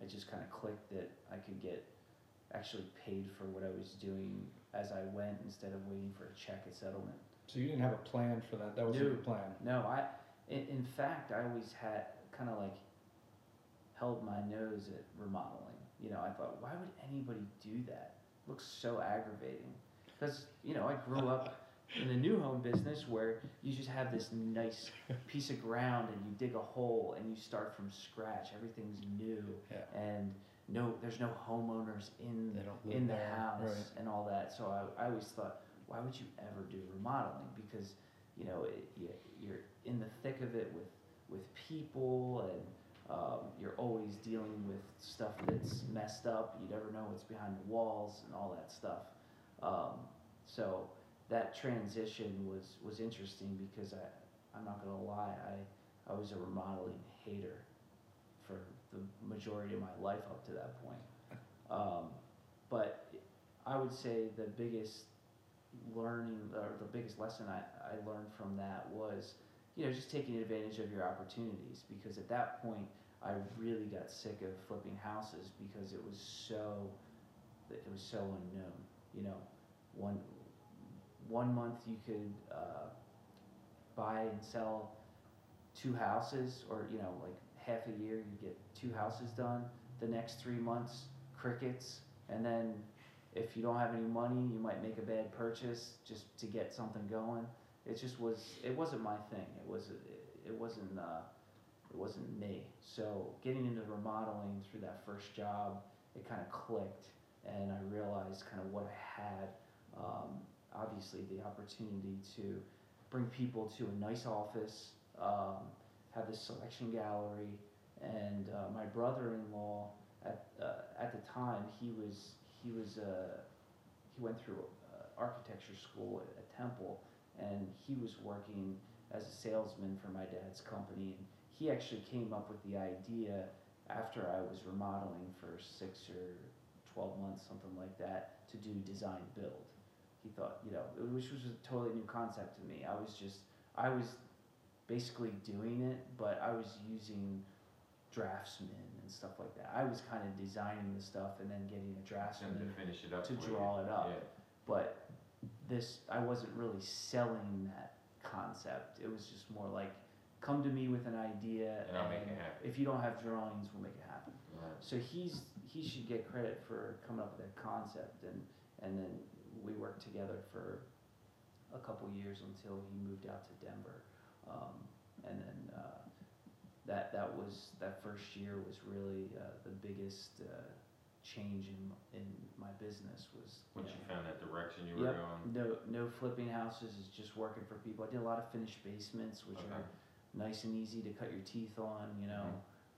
it just kind of clicked that I could get actually paid for what I was doing as I went instead of waiting for a check at settlement. So you didn't have a plan for that? That wasn't your plan? No, I. In, in fact, I always had kind of like held my nose at remodeling. You know, I thought, why would anybody do that? It looks so aggravating. Because, you know, I grew up in the new home business where you just have this nice piece of ground and you dig a hole and you start from scratch. Everything's new, yeah. and no, there's no homeowners in in the there. house, right. and all that. So I, I always thought, why would you ever do remodeling? Because you know it, you, you're in the thick of it with with people, and um, you're always dealing with stuff that's messed up. You never know what's behind the walls and all that stuff. Um, so. That transition was, was interesting because I, I'm not going to lie, I, I was a remodeling hater for the majority of my life up to that point. Um, but I would say the biggest learning, or the biggest lesson I, I learned from that was, you know, just taking advantage of your opportunities, because at that point I really got sick of flipping houses because it was so, it was so unknown, you know, one... One month you could uh, buy and sell two houses, or you know, like half a year you get two houses done. The next three months, crickets. And then if you don't have any money, you might make a bad purchase just to get something going. It just was. It wasn't my thing. It was. It wasn't. Uh, it wasn't me. So getting into remodeling through that first job, it kind of clicked, and I realized kind of what I had. Um, Obviously, the opportunity to bring people to a nice office, um, have this selection gallery, and uh, my brother-in-law at uh, at the time he was he was uh, he went through uh, architecture school at, at Temple, and he was working as a salesman for my dad's company, and he actually came up with the idea after I was remodeling for six or twelve months, something like that, to do design build. He thought, you know, which was a totally new concept to me. I was just, I was basically doing it, but I was using draftsmen and stuff like that. I was kind of designing the stuff and then getting a draftsman to, finish it up to draw you. it up. Yeah. But this, I wasn't really selling that concept. It was just more like, come to me with an idea, and, I'll and make it happen. If you don't have drawings, we'll make it happen. Right. So he's he should get credit for coming up with that concept, and and then we worked together for a couple years until he moved out to Denver, um, and then uh, that that was that first year was really uh, the biggest. Uh, change in in my business was once you, know, you found that direction you yep, were going. No, no flipping houses, is just working for people. I did a lot of finished basements, which okay. are nice and easy to cut your teeth on, you know.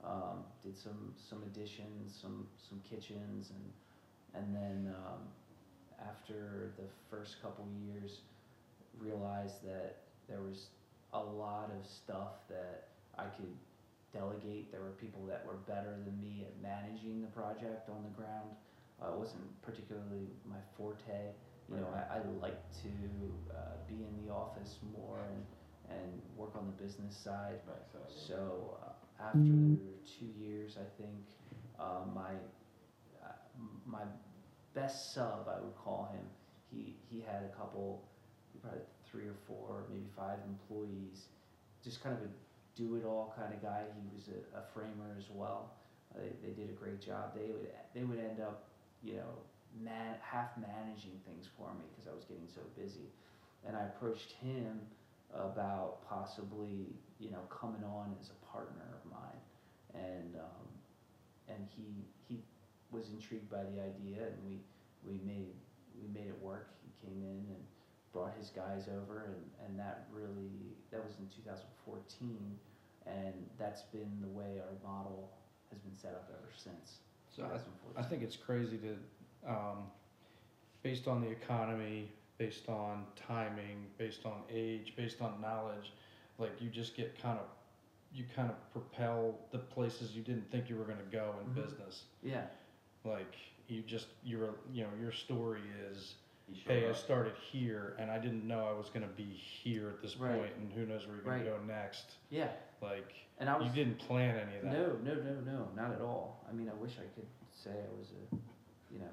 Mm-hmm. Um, did some some additions, some some kitchens, and and then um, after the first couple years, realized that there was a lot of stuff that I could delegate. There were people that were better than me at managing the project on the ground. Uh, it wasn't particularly my forte. You know, I, I like to uh, be in the office more and, and work on the business side. So uh, after two years, I think uh, my uh, my best sub, I would call him. He he had a couple, probably three or four, maybe five employees, just kind of a do-it-all kind of guy. He was a, a framer as well. Uh, they, they did a great job. They would they would end up, you know, man, half managing things for me because I was getting so busy. And I approached him about possibly, you know, coming on as a partner of mine. And um, and he he was intrigued by the idea, and we we made we made it work. He came in and brought his guys over, and, and that really, that was in two thousand fourteen, and that's been the way our model has been set up ever since. So I, I think it's crazy to, um, based on the economy, based on timing, based on age, based on knowledge, like you just get kind of, you kind of propel the places you didn't think you were going to go in mm-hmm. business. Yeah. Like you just, you're, you know, your story is, Sure hey, I started here, and I didn't know I was going to be here at this right. point, and who knows where you're going right. to go next. Yeah. Like, and I was, you didn't plan any of that. No, no, no, no, not at all. I mean, I wish I could say I was a, you know.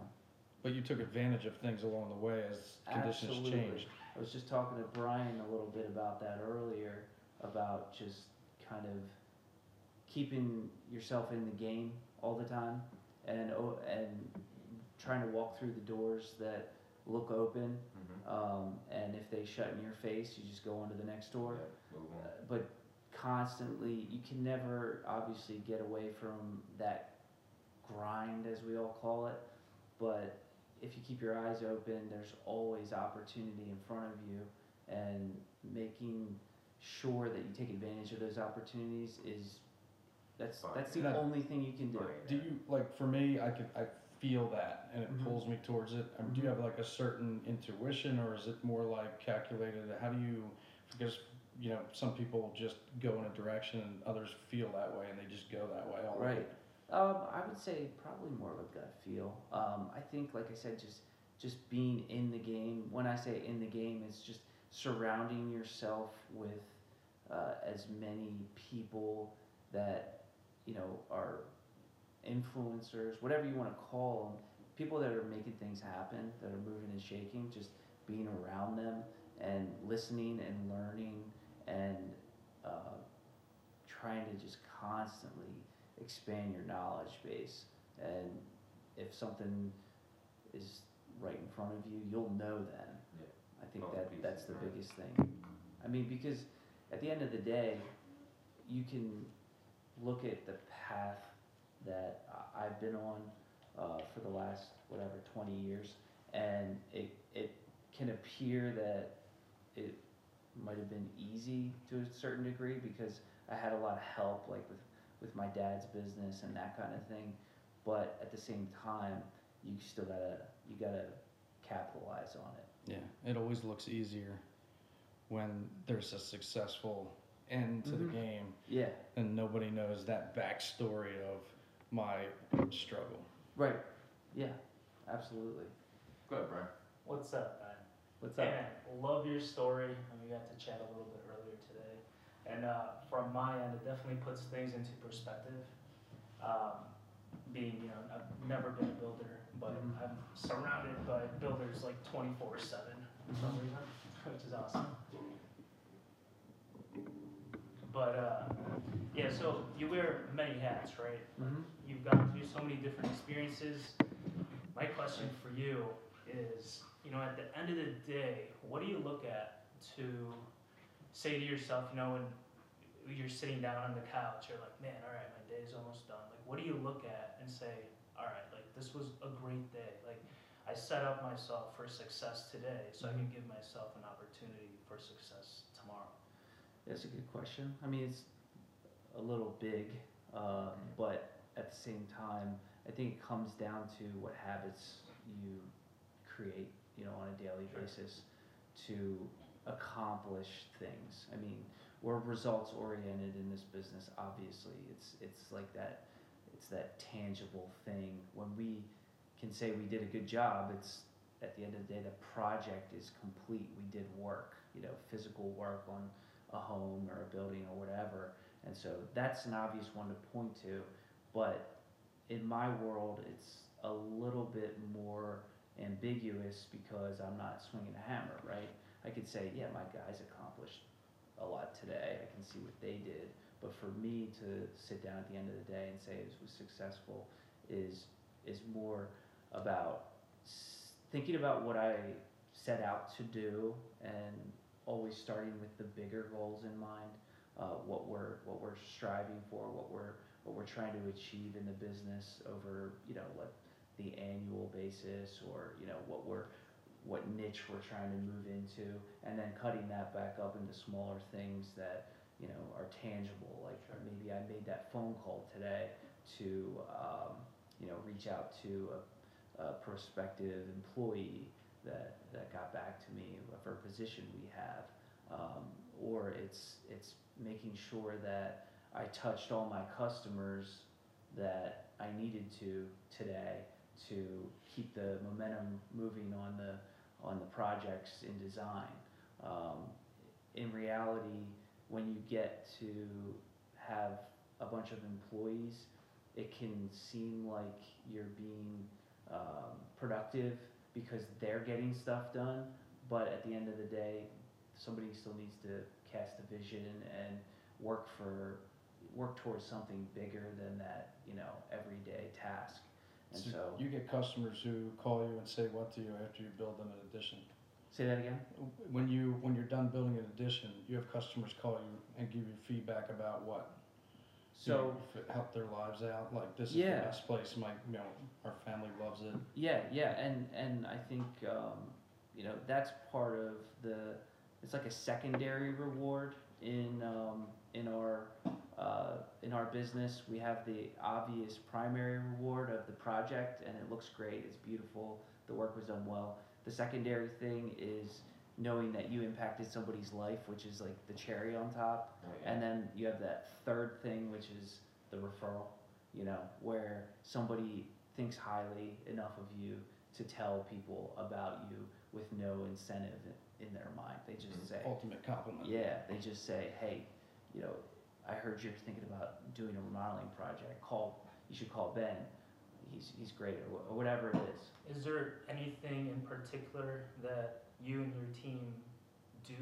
But you took advantage of things along the way as conditions Absolutely. Changed. I was just talking to Brian a little bit about that earlier, about just kind of keeping yourself in the game all the time, and and trying to walk through the doors that look open, mm-hmm. um, and if they shut in your face, you just go on to the next door. Yeah, move on. Uh, but constantly, you can never obviously get away from that grind, as we all call it, but if you keep your eyes open, there's always opportunity in front of you, and making sure that you take advantage of those opportunities is, that's Fine. That's the yeah. only thing you can do. Right. Do you, like for me, I could, I feel that, and it mm-hmm. pulls me towards it. I mean, mm-hmm. do you have like a certain intuition, or is it more like calculated? How do you, because you know some people just go in a direction and others feel that way and they just go that way all right. way. Um, I would say probably more of a gut feel. Um, I think, like I said, just just being in the game. When I say in the game, it's just surrounding yourself with uh, as many people that you know are. Influencers, whatever you want to call them, people that are making things happen, that are moving and shaking, just being around them and listening and learning and uh, trying to just constantly expand your knowledge base. And if something is right in front of you, you'll know then. Yeah. I think oh, that that's the right. biggest thing. I mean, because at the end of the day, you can look at the path that I've been on uh, for the last, whatever, twenty years, and it it can appear that it might have been easy to a certain degree because I had a lot of help, like with, with my dad's business and that kind of thing, but at the same time, you still gotta, you gotta capitalize on it. Yeah, it always looks easier when there's a successful end to mm-hmm. the game. Yeah. And nobody knows that backstory of my struggle. Right. Yeah. Absolutely. Go ahead, Brian. What's up, man? What's up? And I love your story. And we got to chat a little bit earlier today. And uh, from my end, it definitely puts things into perspective. Um, being, you know, I've never been a builder, but mm-hmm. I'm surrounded by builders like twenty-four seven for some reason, which is awesome. But uh, yeah, so you wear many hats, right? Mm-hmm. You've gone through so many different experiences. My question for you is, you know, at the end of the day, what do you look at to say to yourself, you know, when you're sitting down on the couch, you're like, man, all right, my day's almost done. Like, what do you look at and say, all right, like, this was a great day. Like, I set up myself for success today, so I can give myself an opportunity for success tomorrow. That's a good question. I mean, it's a little big, uh, but at the same time, I think it comes down to what habits you create, you know, on a daily basis to accomplish things. I mean, we're results oriented in this business. Obviously, it's it's like that. It's that tangible thing. When we can say we did a good job, it's at the end of the day, the project is complete. We did work, you know, physical work on a home or a building or whatever. And so that's an obvious one to point to. But in my world, it's a little bit more ambiguous because I'm not swinging a hammer, right? I could say, yeah, my guys accomplished a lot today. I can see what they did. But for me to sit down at the end of the day and say this was successful is is more about s- thinking about what I set out to do and always starting with the bigger goals in mind, uh, what we're what we're striving for, what we're what we're trying to achieve in the business over, you know, like the annual basis, or, you know, what we're what niche we're trying to move into, and then cutting that back up into smaller things that, you know, are tangible. Like, sure, maybe I made that phone call today to, um, you know, reach out to a, a prospective employee that that got back to me for a position we have, um, or it's it's making sure that I touched all my customers that I needed to today to keep the momentum moving on the on the projects in design. Um, in reality, when you get to have a bunch of employees, it can seem like you're being um, productive because they're getting stuff done, but at the end of the day, somebody still needs to cast a vision and work for work towards something bigger than that, you know, everyday task. And so, so you get customers who call you and say what to you after you build them an addition. Say that again? When you when you're done building an addition, you have customers call you and give you feedback about what? So you help their lives out. Like, this is yeah. the best place. My, you know, our family loves it. Yeah, yeah, and and I think um, you know, that's part of the. It's like a secondary reward in um, in our. Uh, in our business, we have the obvious primary reward of the project, and it looks great, it's beautiful, the work was done well. The secondary thing is knowing that you impacted somebody's life, which is like the cherry on top. Oh, yeah. And then you have that third thing, which is the referral, you know, where somebody thinks highly enough of you to tell people about you with no incentive in their mind. They just say... Ultimate compliment. Yeah, they just say, hey, you know, I heard you're thinking about doing a remodeling project. Call, you should call Ben. He's he's great, or, or whatever it is. Is there anything in particular that you and your team do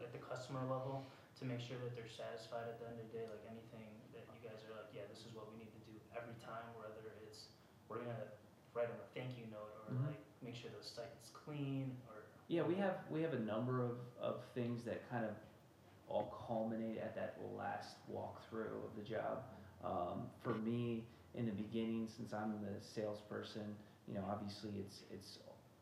at the customer level to make sure that they're satisfied at the end of the day? Like, anything that you guys are like, yeah, this is what we need to do every time, whether it's we're gonna write them a thank you note, or mm-hmm. like make sure the site is clean, or yeah, we have we have a number of, of things that kind of all culminate at that last walkthrough of the job. Um, for me, in the beginning, since I'm the salesperson, you know, obviously it's it's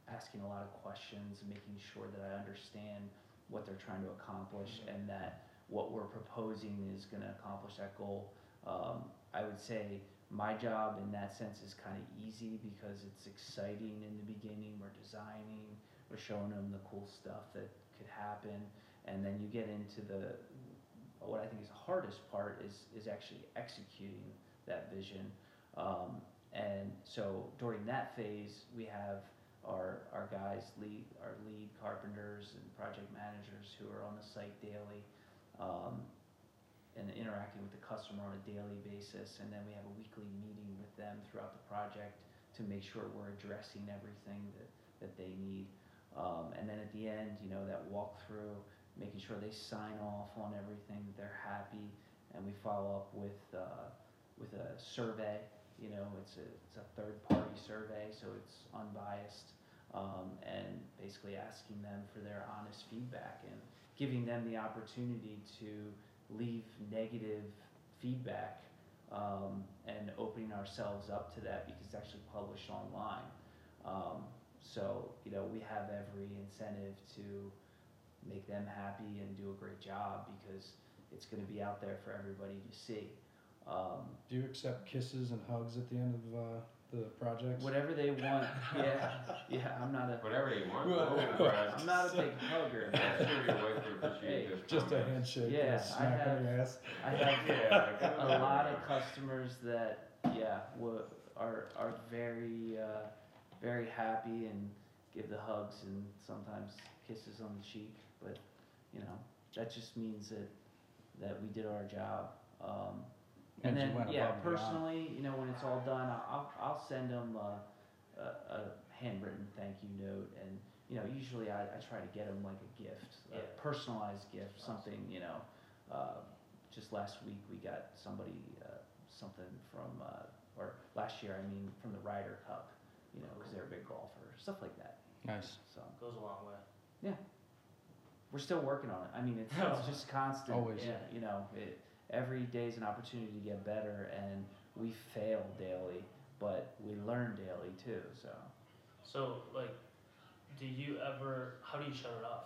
asking a lot of questions, making sure that I understand what they're trying to accomplish and that what we're proposing is going to accomplish that goal. Um, I would say my job in that sense is kind of easy because it's exciting in the beginning. We're designing, we're showing them the cool stuff that could happen. And then you get into the, what I think is the hardest part is is actually executing that vision. Um, and so during that phase, we have our our guys, lead, our lead carpenters and project managers who are on the site daily um, and interacting with the customer on a daily basis. And then we have a weekly meeting with them throughout the project to make sure we're addressing everything that, that they need. Um, and then at the end, you know, that walkthrough, making sure they sign off on everything, that they're happy, and we follow up with uh, with a survey. You know, it's a, it's a third-party survey, so it's unbiased, um, and basically asking them for their honest feedback and giving them the opportunity to leave negative feedback um, and opening ourselves up to that, because it's actually published online. Um, so, you know, we have every incentive to make them happy and do a great job, because it's going to be out there for everybody to see. Um, do you accept kisses and hugs at the end of uh, the project? Whatever they want. Yeah, yeah. I'm not a whatever they want. I'm not a big hugger. I'm sure your wife would appreciate this. Just a handshake. Yeah, a I have. On your ass. I have yeah, a lot of customers that yeah w- are are very uh, very happy and give the hugs and sometimes kisses on the cheek, but you know that just means that that we did our job. Um, And, and then, yeah, personally, you know, when it's all done, I'll I'll send them a, a, a handwritten thank you note, and you know, usually I, I try to get them like a gift, yeah. a personalized gift, something. You know, uh, just last week we got somebody uh, something from, uh, or last year I mean, from the Ryder Cup, you know, because they're a big golfer, stuff like that. Nice. So goes a long way. Yeah, we're still working on it. I mean, it's, it's just constant. Always. Yeah, you know it. Every day is an opportunity to get better, and we fail daily, but we learn daily too. So, so like, do you ever? How do you shut it off?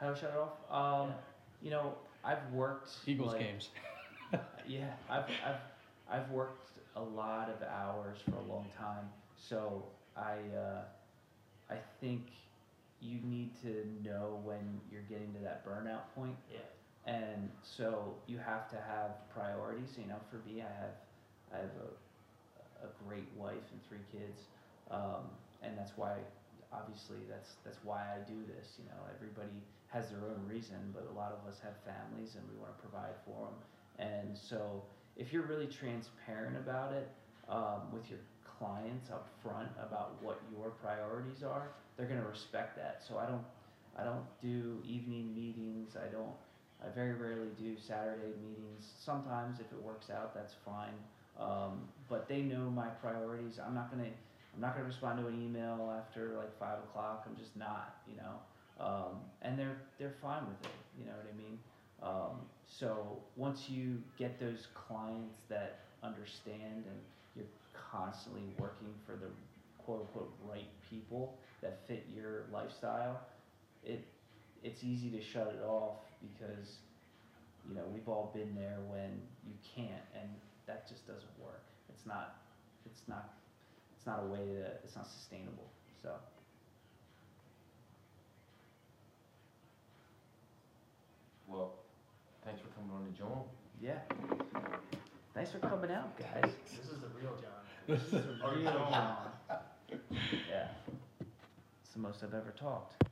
How do I shut it off? Um, yeah. You know, I've worked Eagles like, games. yeah, I've I've I've worked a lot of hours for a long time, so I uh, I think you need to know when you're getting to that burnout point. Yeah. And so you have to have priorities. You know, for me, I have I have a, a great wife and three kids, um, and that's why, obviously, that's that's why I do this. You know, everybody has their own reason, but a lot of us have families, and we want to provide for them. And so, if you're really transparent about it um, with your clients up front about what your priorities are, they're going to respect that. So I don't I don't do evening meetings. I don't. I very rarely do Saturday meetings. Sometimes, if it works out, that's fine. Um, but they know my priorities. I'm not gonna, I'm not gonna respond to an email after like five o'clock. I'm just not, you know. Um, and they're they're fine with it. You know what I mean? Um, so once you get those clients that understand, and you're constantly working for the quote unquote right people that fit your lifestyle, it it's easy to shut it off. Because, you know, we've all been there when you can't, and that just doesn't work. It's not, it's not, it's not a way to, it's not sustainable, so. Well, thanks for coming on the Jawn. Yeah. Thanks for coming out, guys. This is the real Jawn. This is the real Jawn. Yeah. It's the most I've ever talked.